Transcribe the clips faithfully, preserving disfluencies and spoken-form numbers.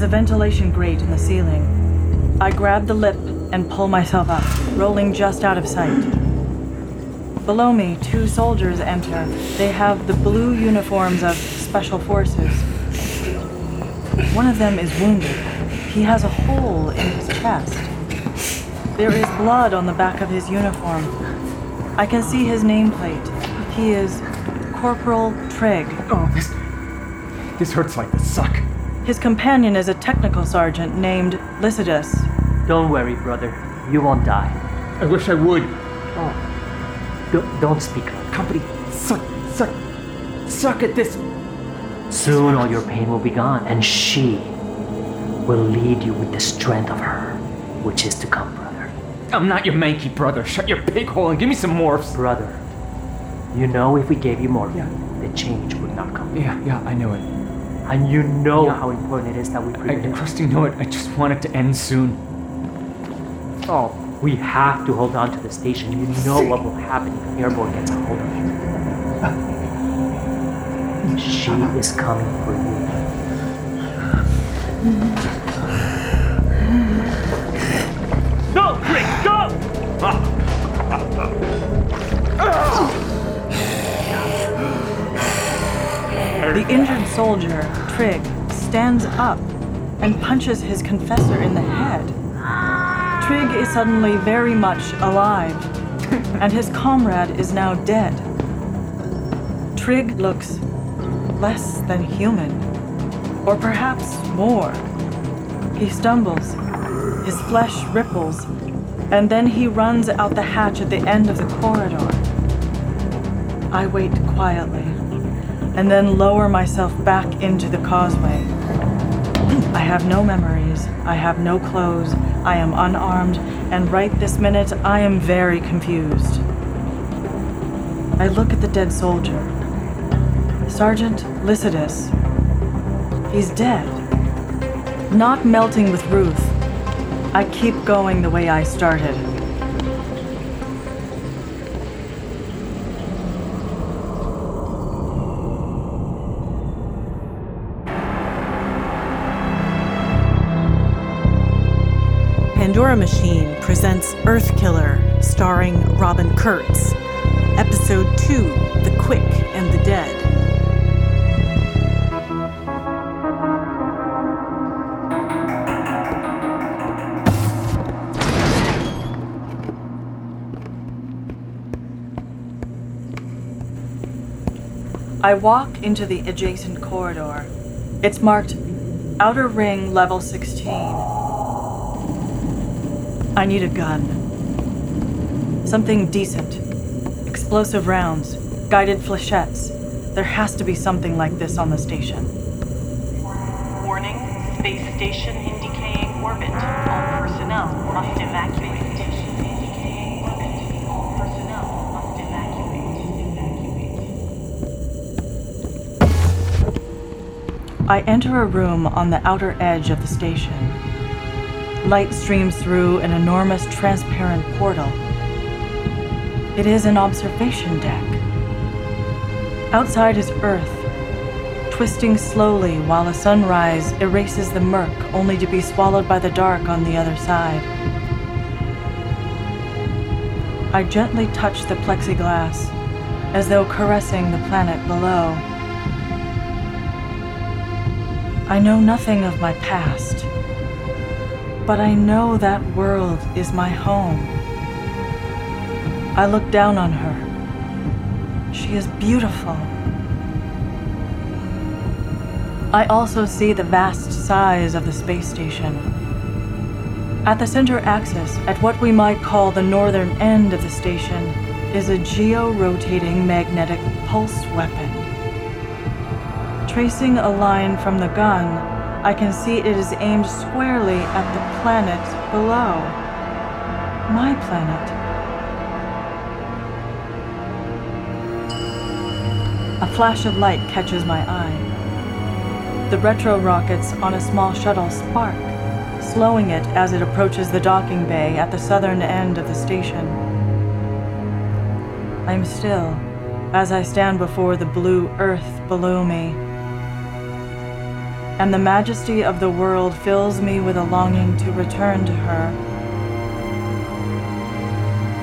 There's a ventilation grate in the ceiling. I grab the lip and pull myself up, rolling just out of sight. Below me, two soldiers enter. They have the blue uniforms of special forces. One of them is wounded. He has a hole in his chest. There is blood on the back of his uniform. I can see his nameplate. He is Corporal Trigg. Oh, this, this hurts like the suck. His companion is a technical sergeant named Lycidas. Don't worry, brother. You won't die. I wish I would. Oh, don't, don't speak up. Company, suck, suck, suck at this. Soon all your pain will be gone, and she will lead you with the strength of her, which is to come, brother. I'm not your manky brother. Shut your pig hole and give me some morphs. Brother, you know if we gave you morphs, yeah. the change would not come. Yeah, yeah, I know it. And you know yeah. how important it is that we prevent it. Krusty, know it. I just want it to end soon. Oh, we have to hold on to the station. You know Sick. What will happen if Airborne gets a hold of you. Uh. She is coming for you. Go, Rick, go! The injured soldier, Trigg, stands up and punches his confessor in the head. Trigg is suddenly very much alive, and his comrade is now dead. Trigg looks less than human, or perhaps more. He stumbles, his flesh ripples, and then he runs out the hatch at the end of the corridor. I wait quietly, and then lower myself back into the causeway. I have no memories, I have no clothes, I am unarmed, and right this minute I am very confused. I look at the dead soldier. Sergeant Lycidas. He's dead. Not melting with Ruth, I keep going the way I started. Pandora Machine presents Earthkiller, starring Robin Kurtz. Episode two, The Quick and the Dead. I walk into the adjacent corridor. It's marked Outer Ring Level sixteen. I need a gun. Something decent. Explosive rounds, guided flechettes. There has to be something like this on the station. Warning, space station in decaying orbit. All personnel must evacuate. I enter a room on the outer edge of the station. Light streams through an enormous transparent portal. It is an observation deck. Outside is Earth, twisting slowly while a sunrise erases the murk only to be swallowed by the dark on the other side. I gently touch the plexiglass, as though caressing the planet below. I know nothing of my past, but I know that world is my home. I look down on her. She is beautiful. I also see the vast size of the space station. At the center axis, at what we might call the northern end of the station, is a geo-rotating magnetic pulse weapon. Tracing a line from the gun, I can see it is aimed squarely at the planet below. My planet. A flash of light catches my eye. The retro rockets on a small shuttle spark, slowing it as it approaches the docking bay at the southern end of the station. I'm still, as I stand before the blue Earth below me. and the majesty of the world fills me with a longing to return to her.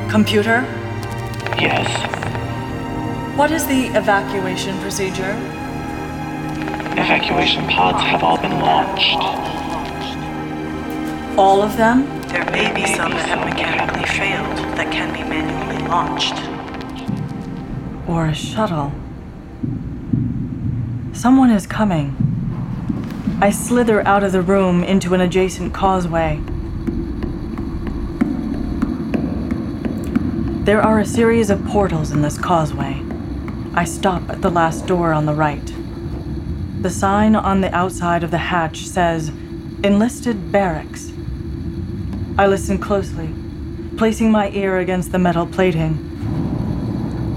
Computer? Yes. What is the evacuation procedure? Evacuation pods have all been launched. All of them? There may be some that have mechanically failed that can be manually launched. Or a shuttle. Someone is coming. I slither out of the room into an adjacent causeway. There are a series of portals in this causeway. I stop at the last door on the right. The sign on the outside of the hatch says, Enlisted Barracks. I listen closely, placing my ear against the metal plating.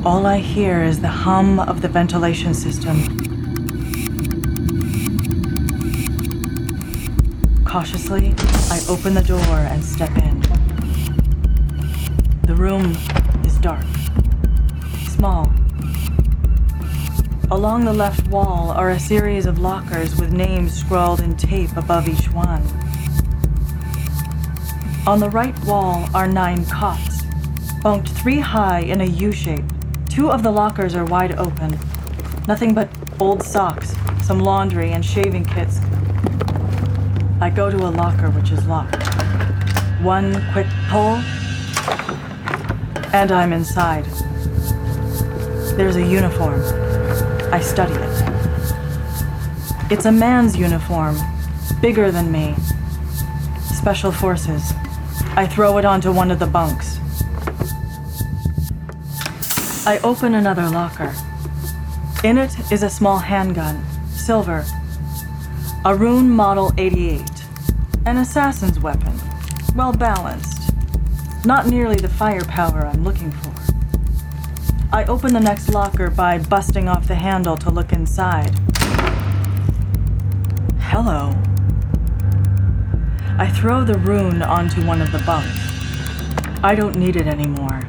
All I hear is the hum of the ventilation system. Cautiously, I open the door and step in. The room is dark, small. Along the left wall are a series of lockers with names scrawled in tape above each one. On the right wall are nine cots, bunked three high in a U-shape. Two of the lockers are wide open. Nothing but old socks, some laundry, and shaving kits. I go to a locker which is locked. One quick pull, and I'm inside. There's a uniform. I study it. It's a man's uniform, bigger than me. Special forces. I throw it onto one of the bunks. I open another locker. In it is a small handgun, silver. A Rune Model eighty-eight, an assassin's weapon, well balanced, not nearly the firepower I'm looking for. I open the next locker by busting off the handle to look inside. Hello. I throw the rune onto one of the bunks. I don't need it anymore,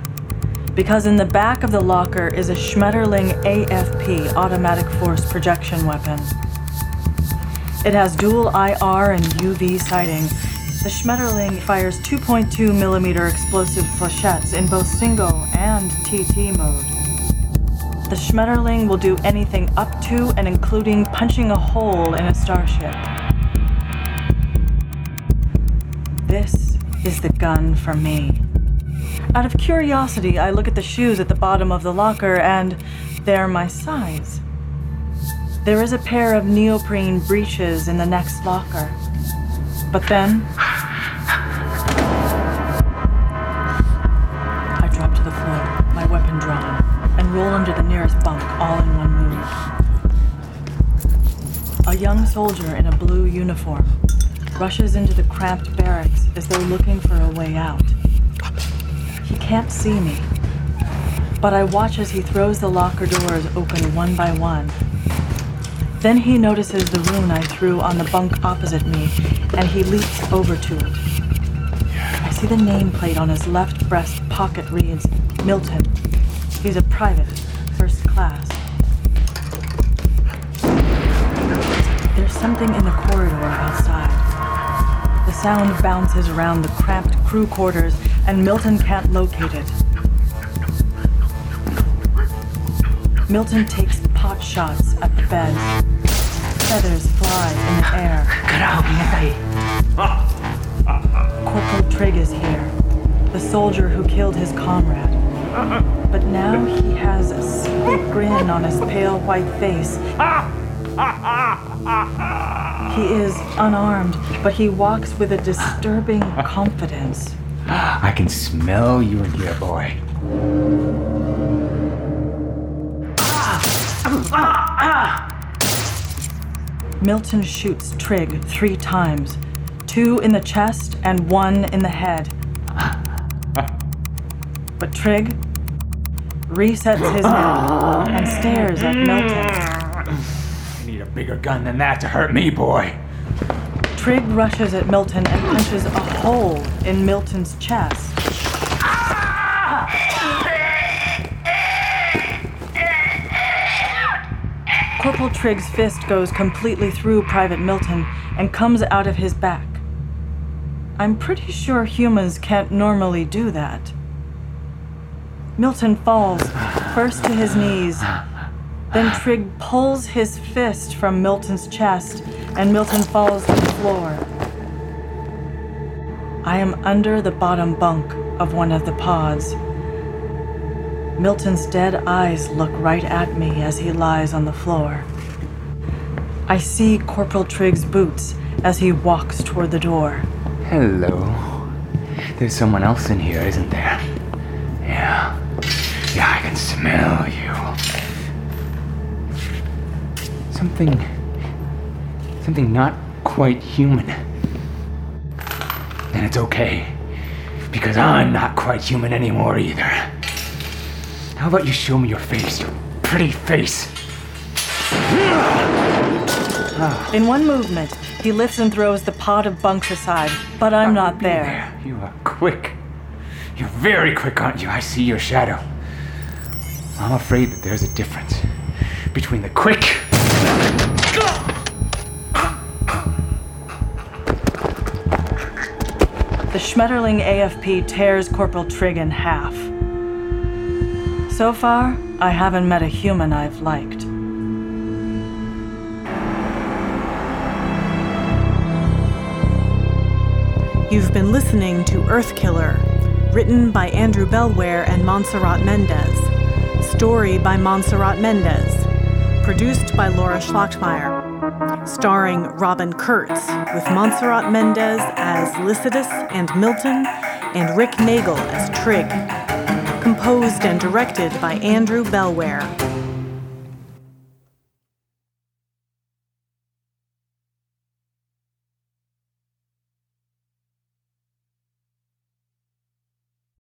because in the back of the locker is a Schmetterling A F P automatic force projection weapon. It has dual I R and U V sighting. The Schmetterling fires two point two millimeter explosive flechettes in both single and T T mode. The Schmetterling will do anything up to and including punching a hole in a starship. This is the gun for me. Out of curiosity, I look at the shoes at the bottom of the locker, and they're my size. There is a pair of neoprene breeches in the next locker. But then... I drop to the floor, my weapon drawn, and roll under the nearest bunk all in one move. A young soldier in a blue uniform rushes into the cramped barracks as though looking for a way out. He can't see me, but I watch as he throws the locker doors open one by one. Then he notices the rune I threw on the bunk opposite me, and he leaps over to it. I see the nameplate on his left breast pocket reads, Milton. He's a private, first class. There's something in the corridor outside. The sound bounces around the cramped crew quarters, and Milton can't locate it. Milton takes pot shots at the bed. Feathers fly in the air. Corporal Trigg is here, the soldier who killed his comrade. But now he has a sick grin on his pale white face. He is unarmed, but he walks with a disturbing confidence. I can smell you in here, boy. Milton shoots Trigg three times, two in the chest and one in the head. But Trigg resets his neck and stares at Milton. I need a bigger gun than that to hurt me, boy. Trigg rushes at Milton and punches a hole in Milton's chest. Corporal Trigg's fist goes completely through Private Milton and comes out of his back. I'm pretty sure humans can't normally do that. Milton falls, first to his knees. Then Trigg pulls his fist from Milton's chest, and Milton falls to the floor. I am under the bottom bunk of one of the pods. Milton's dead eyes look right at me as he lies on the floor. I see Corporal Trigg's boots as he walks toward the door. Hello. There's someone else in here, isn't there? Yeah. Yeah, I can smell you. Something, something not quite human. And it's okay, because I'm not quite human anymore either. How about you show me your face, your pretty face? In one movement, he lifts and throws the pod of bunks aside, but I'm not there. You are quick. You're very quick, aren't you? I see your shadow. I'm afraid that there's a difference between the quick... The Schmetterling A F P tears Corporal Trigg in half. So far, I haven't met a human I've liked. You've been listening to Earthkiller, written by Andrew Bellware and Monserrat Mendez. Story by Monserrat Mendez. Produced by Laura Schlocktmeyer. Starring Robin Kurtz, with Monserrat Mendez as Lycidas and Milton, and Rick Nagel as Trigg. Composed and directed by Andrew Bellware.